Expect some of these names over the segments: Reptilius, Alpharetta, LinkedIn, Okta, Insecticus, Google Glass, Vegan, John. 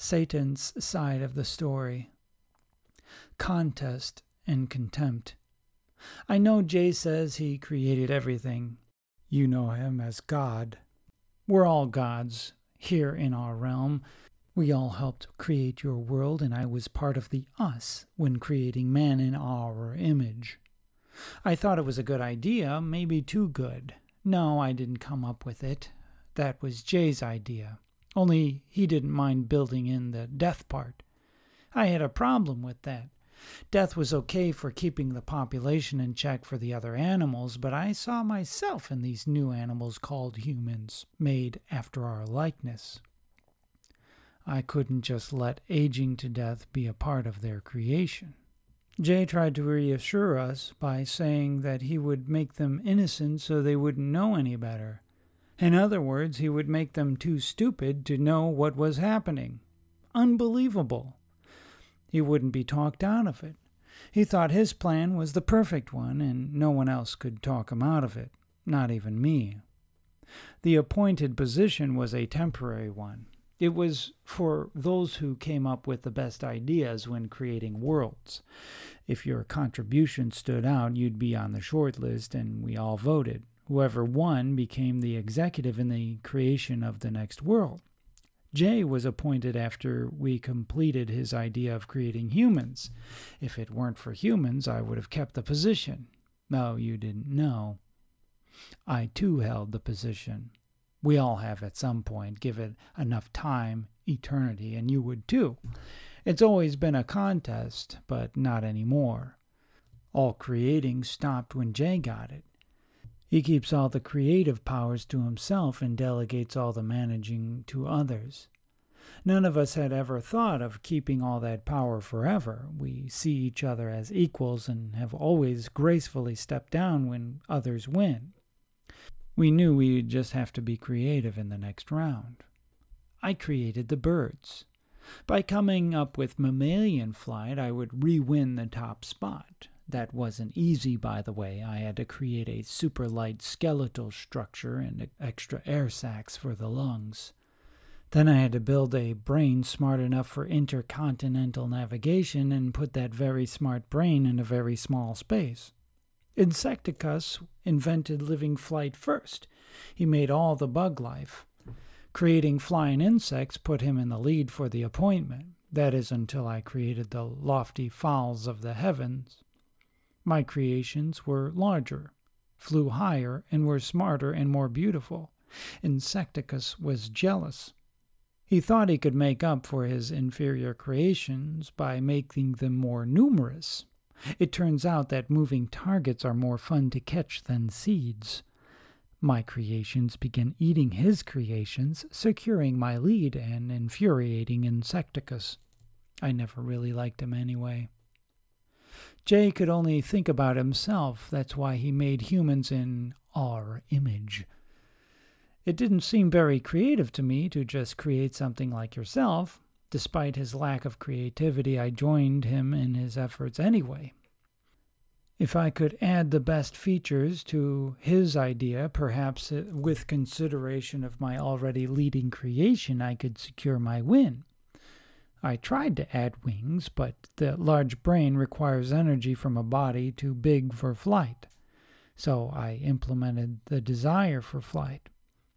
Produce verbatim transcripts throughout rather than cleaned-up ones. Satan's side of the story. Contest and contempt. I know Jay says he created everything. You know him as God. We're all gods here in our realm. We all helped create your world, and I was part of the us when creating man in our image. I thought it was a good idea, maybe too good. No, I didn't come up with it. That was Jay's idea. Only he didn't mind building in the death part. I had a problem with that. Death was okay for keeping the population in check for the other animals, but I saw myself in these new animals called humans, made after our likeness. I couldn't just let aging to death be a part of their creation. Jay tried to reassure us by saying that he would make them innocent so they wouldn't know any better. In other words, he would make them too stupid to know what was happening. Unbelievable. He wouldn't be talked out of it. He thought his plan was the perfect one, and no one else could talk him out of it, not even me. The appointed position was a temporary one. It was for those who came up with the best ideas when creating worlds. If your contribution stood out, you'd be on the short list, and we all voted. Whoever won became the executive in the creation of the next world. Jay was appointed after we completed his idea of creating humans. If it weren't for humans, I would have kept the position. No, you didn't know. I too held the position. We all have at some point, give it enough time, eternity, and you would too. It's always been a contest, but not anymore. All creating stopped when Jay got it. He keeps all the creative powers to himself and delegates all the managing to others. None of us had ever thought of keeping all that power forever. We see each other as equals and have always gracefully stepped down when others win. We knew we'd just have to be creative in the next round. I created the birds. By coming up with mammalian flight, I would re-win the top spot. That wasn't easy, by the way. I had to create a super light skeletal structure and extra air sacs for the lungs. Then I had to build a brain smart enough for intercontinental navigation and put that very smart brain in a very small space. Insecticus invented living flight first. He made all the bug life. Creating flying insects put him in the lead for the appointment. That is, until I created the lofty fowls of the heavens. My creations were larger, flew higher, and were smarter and more beautiful. Insecticus was jealous. He thought he could make up for his inferior creations by making them more numerous. It turns out that moving targets are more fun to catch than seeds. My creations began eating his creations, securing my lead and infuriating Insecticus. I never really liked him anyway. Jay could only think about himself. That's why he made humans in our image. It didn't seem very creative to me to just create something like yourself. Despite his lack of creativity, I joined him in his efforts anyway. If I could add the best features to his idea, perhaps with consideration of my already leading creation, I could secure my win. I tried to add wings, but the large brain requires energy from a body too big for flight. So I implemented the desire for flight.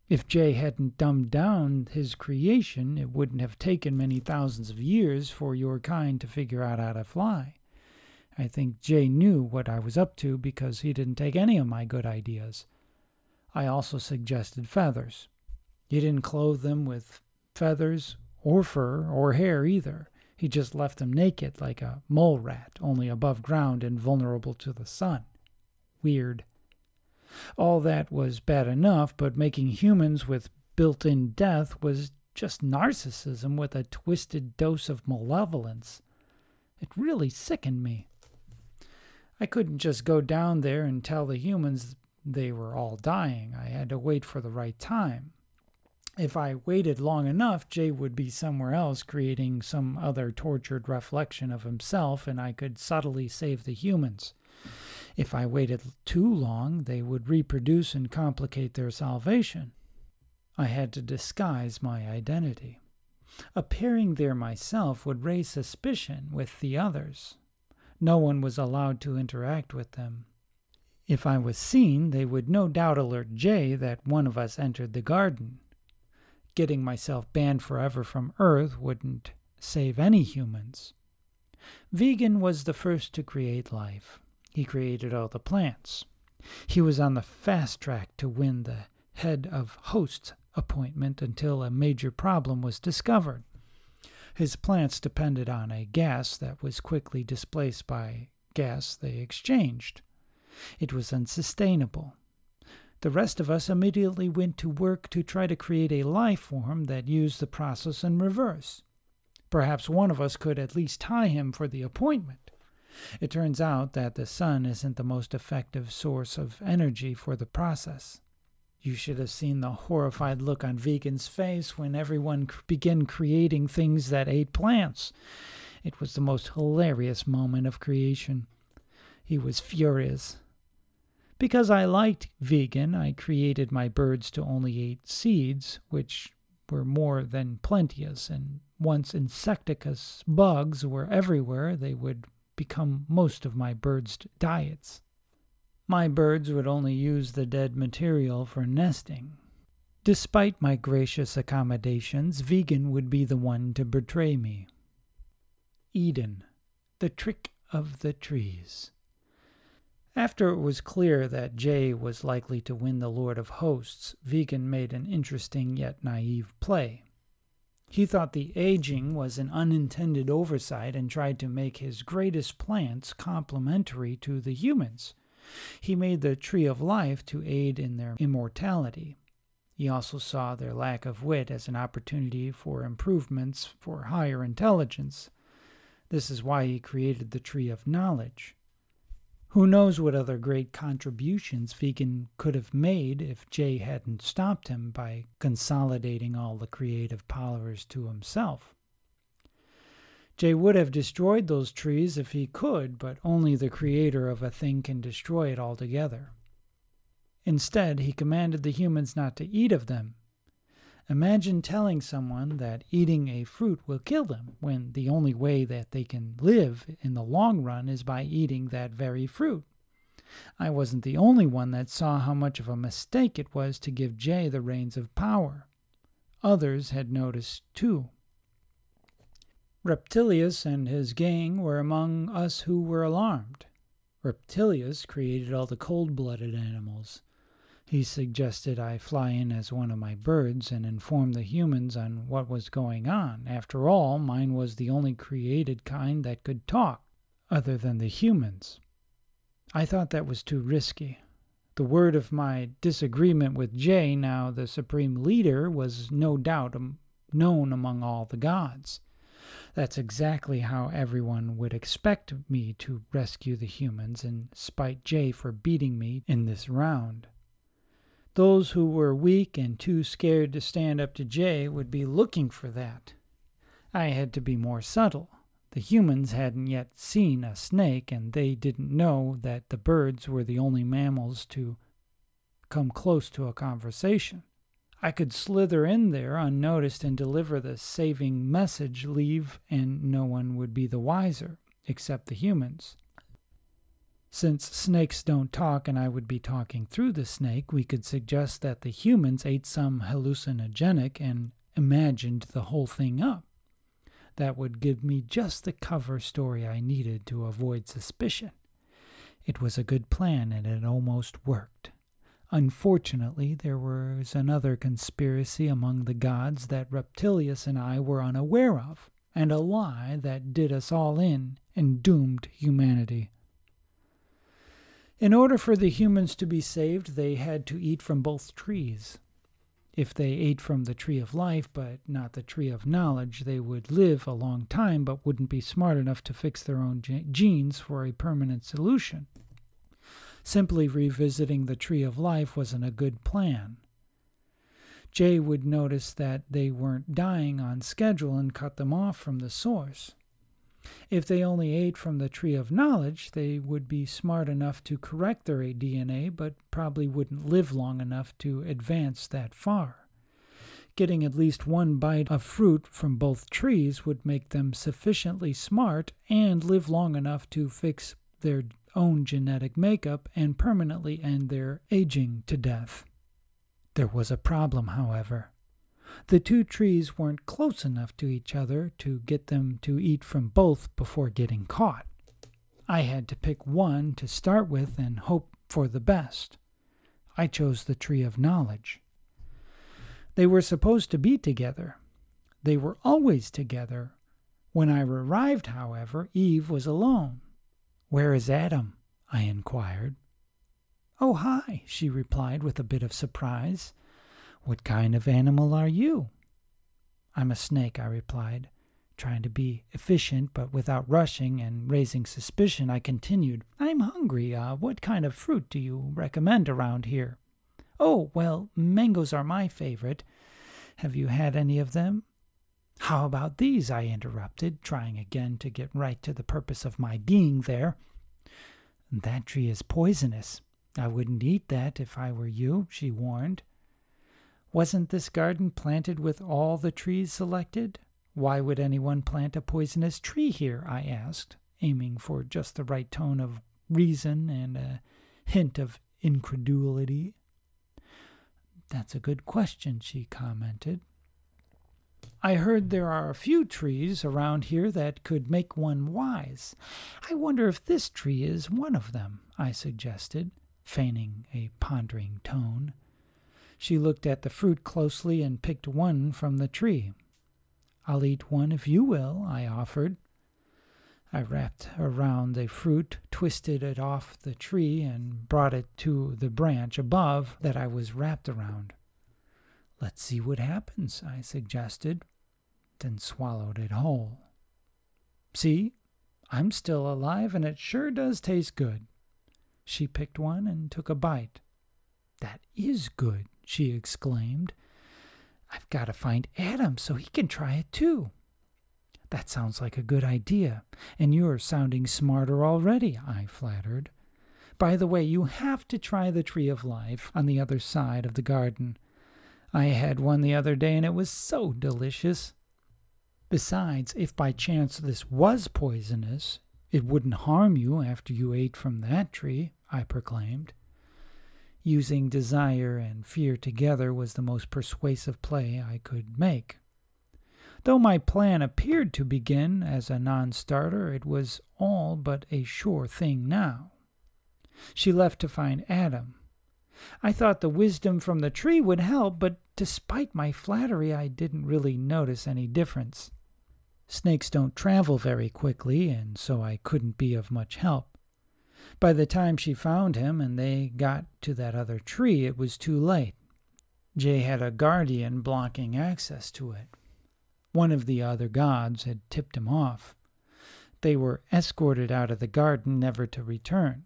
If Jay hadn't dumbed down his creation, it wouldn't have taken many thousands of years for your kind to figure out how to fly. I think Jay knew what I was up to because he didn't take any of my good ideas. I also suggested feathers. He didn't clothe them with feathers or fur or hair either. He just left them naked like a mole rat, only above ground and vulnerable to the sun. Weird. All that was bad enough, but making humans with built-in death was just narcissism with a twisted dose of malevolence. It really sickened me. I couldn't just go down there and tell the humans they were all dying. I had to wait for the right time. If I waited long enough, Jay would be somewhere else creating some other tortured reflection of himself, and I could subtly save the humans. If I waited too long, they would reproduce and complicate their salvation. I had to disguise my identity. Appearing there myself would raise suspicion with the others. No one was allowed to interact with them. If I was seen, they would no doubt alert Jay that one of us entered the garden. Getting myself banned forever from Earth wouldn't save any humans. Vegan was the first to create life. He created all the plants. He was on the fast track to win the head of hosts appointment until a major problem was discovered. His plants depended on a gas that was quickly displaced by gas they exchanged. It was unsustainable. The rest of us immediately went to work to try to create a life form that used the process in reverse. Perhaps one of us could at least tie him for the appointment. It turns out that the sun isn't the most effective source of energy for the process. You should have seen the horrified look on Vegan's face when everyone began creating things that ate plants. It was the most hilarious moment of creation. He was furious. Because I liked Vegan, I created my birds to only eat seeds, which were more than plenteous, and once Insecticus bugs were everywhere, they would become most of my birds' diets. My birds would only use the dead material for nesting. Despite my gracious accommodations, Vegan would be the one to betray me. Eden, the trick of the trees. After it was clear that Jay was likely to win the Lord of Hosts, Vegan made an interesting yet naive play. He thought the aging was an unintended oversight and tried to make his greatest plants complementary to the humans. He made the Tree of Life to aid in their immortality. He also saw their lack of wit as an opportunity for improvements for higher intelligence. This is why he created the Tree of Knowledge. Who knows what other great contributions Vegan could have made if Jay hadn't stopped him by consolidating all the creative powers to himself. Jay would have destroyed those trees if he could, but only the creator of a thing can destroy it altogether. Instead, he commanded the humans not to eat of them. Imagine telling someone that eating a fruit will kill them, when the only way that they can live in the long run is by eating that very fruit. I wasn't the only one that saw how much of a mistake it was to give Jay the reins of power. Others had noticed too. Reptilius and his gang were among us who were alarmed. Reptilius created all the cold-blooded animals. He suggested I fly in as one of my birds and inform the humans on what was going on. After all, mine was the only created kind that could talk, other than the humans. I thought that was too risky. The word of my disagreement with Jay, now the supreme leader, was no doubt known among all the gods. That's exactly how everyone would expect me to rescue the humans and spite Jay for beating me in this round. Those who were weak and too scared to stand up to Jay would be looking for that. I had to be more subtle. The humans hadn't yet seen a snake, and they didn't know that the birds were the only mammals to come close to a conversation. I could slither in there unnoticed and deliver the saving message, leave, and no one would be the wiser, except the humans. Since snakes don't talk and I would be talking through the snake, we could suggest that the humans ate some hallucinogenic and imagined the whole thing up. That would give me just the cover story I needed to avoid suspicion. It was a good plan and it almost worked. Unfortunately, there was another conspiracy among the gods that Reptilius and I were unaware of, and a lie that did us all in and doomed humanity. In order for the humans to be saved, they had to eat from both trees. If they ate from the Tree of Life, but not the Tree of Knowledge, they would live a long time, but wouldn't be smart enough to fix their own genes for a permanent solution. Simply revisiting the Tree of Life wasn't a good plan. Jay would notice that they weren't dying on schedule and cut them off from the source. If they only ate from the Tree of Knowledge, they would be smart enough to correct their D N A, but probably wouldn't live long enough to advance that far. Getting at least one bite of fruit from both trees would make them sufficiently smart and live long enough to fix their own genetic makeup and permanently end their aging to death. There was a problem, however. The two trees weren't close enough to each other to get them to eat from both before getting caught. I had to pick one to start with and hope for the best. I chose the tree of knowledge. They were supposed to be together. They were always together. When I arrived, however, Eve was alone. "Where is Adam?" I inquired. "Oh, hi," she replied with a bit of surprise. "What kind of animal are you?" "I'm a snake," I replied, trying to be efficient but without rushing and raising suspicion. I continued, "I'm hungry. Uh, what kind of fruit do you recommend around here?" "Oh, well, mangoes are my favorite. Have you had any of them?" "How about these?" I interrupted, trying again to get right to the purpose of my being there. "That tree is poisonous. I wouldn't eat that if I were you," she warned. "Wasn't this garden planted with all the trees selected? Why would anyone plant a poisonous tree here?" I asked, aiming for just the right tone of reason and a hint of incredulity. "That's a good question," she commented. "I heard there are a few trees around here that could make one wise. I wonder if this tree is one of them," I suggested, feigning a pondering tone. She looked at the fruit closely and picked one from the tree. "I'll eat one if you will," I offered. I wrapped around the fruit, twisted it off the tree, and brought it to the branch above that I was wrapped around. "Let's see what happens," I suggested, then swallowed it whole. "See, I'm still alive, and it sure does taste good." She picked one and took a bite. "That is good," she exclaimed. "I've got to find Adam so he can try it too." "That sounds like a good idea, and you're sounding smarter already," I flattered. "By the way, you have to try the tree of life on the other side of the garden. I had one the other day, and it was so delicious. Besides, if by chance this was poisonous, it wouldn't harm you after you ate from that tree," I proclaimed. Using desire and fear together was the most persuasive play I could make. Though my plan appeared to begin as a non-starter, it was all but a sure thing now. She left to find Adam. I thought the wisdom from the tree would help, but despite my flattery, I didn't really notice any difference. Snakes don't travel very quickly, and so I couldn't be of much help. By the time she found him and they got to that other tree, it was too late. Jay had a guardian blocking access to it. One of the other gods had tipped him off. They were escorted out of the garden, never to return.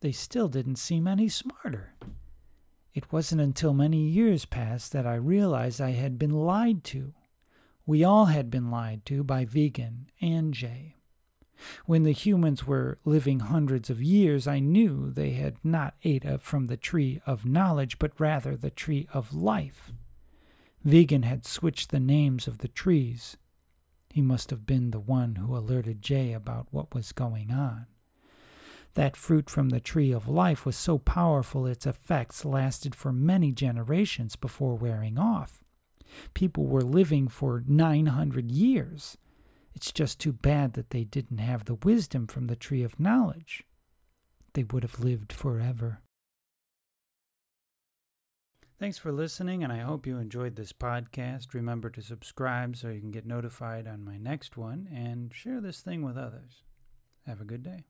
They still didn't seem any smarter. It wasn't until many years passed that I realized I had been lied to. We all had been lied to by Vegan and Jay. When the humans were living hundreds of years, I knew they had not ate up from the tree of knowledge, but rather the tree of life. Vegan had switched the names of the trees. He must have been the one who alerted Jay about what was going on. That fruit from the tree of life was so powerful its effects lasted for many generations before wearing off. People were living for nine hundred years. It's just too bad that they didn't have the wisdom from the tree of knowledge. They would have lived forever. Thanks for listening, and I hope you enjoyed this podcast. Remember to subscribe so you can get notified on my next one, and share this thing with others. Have a good day.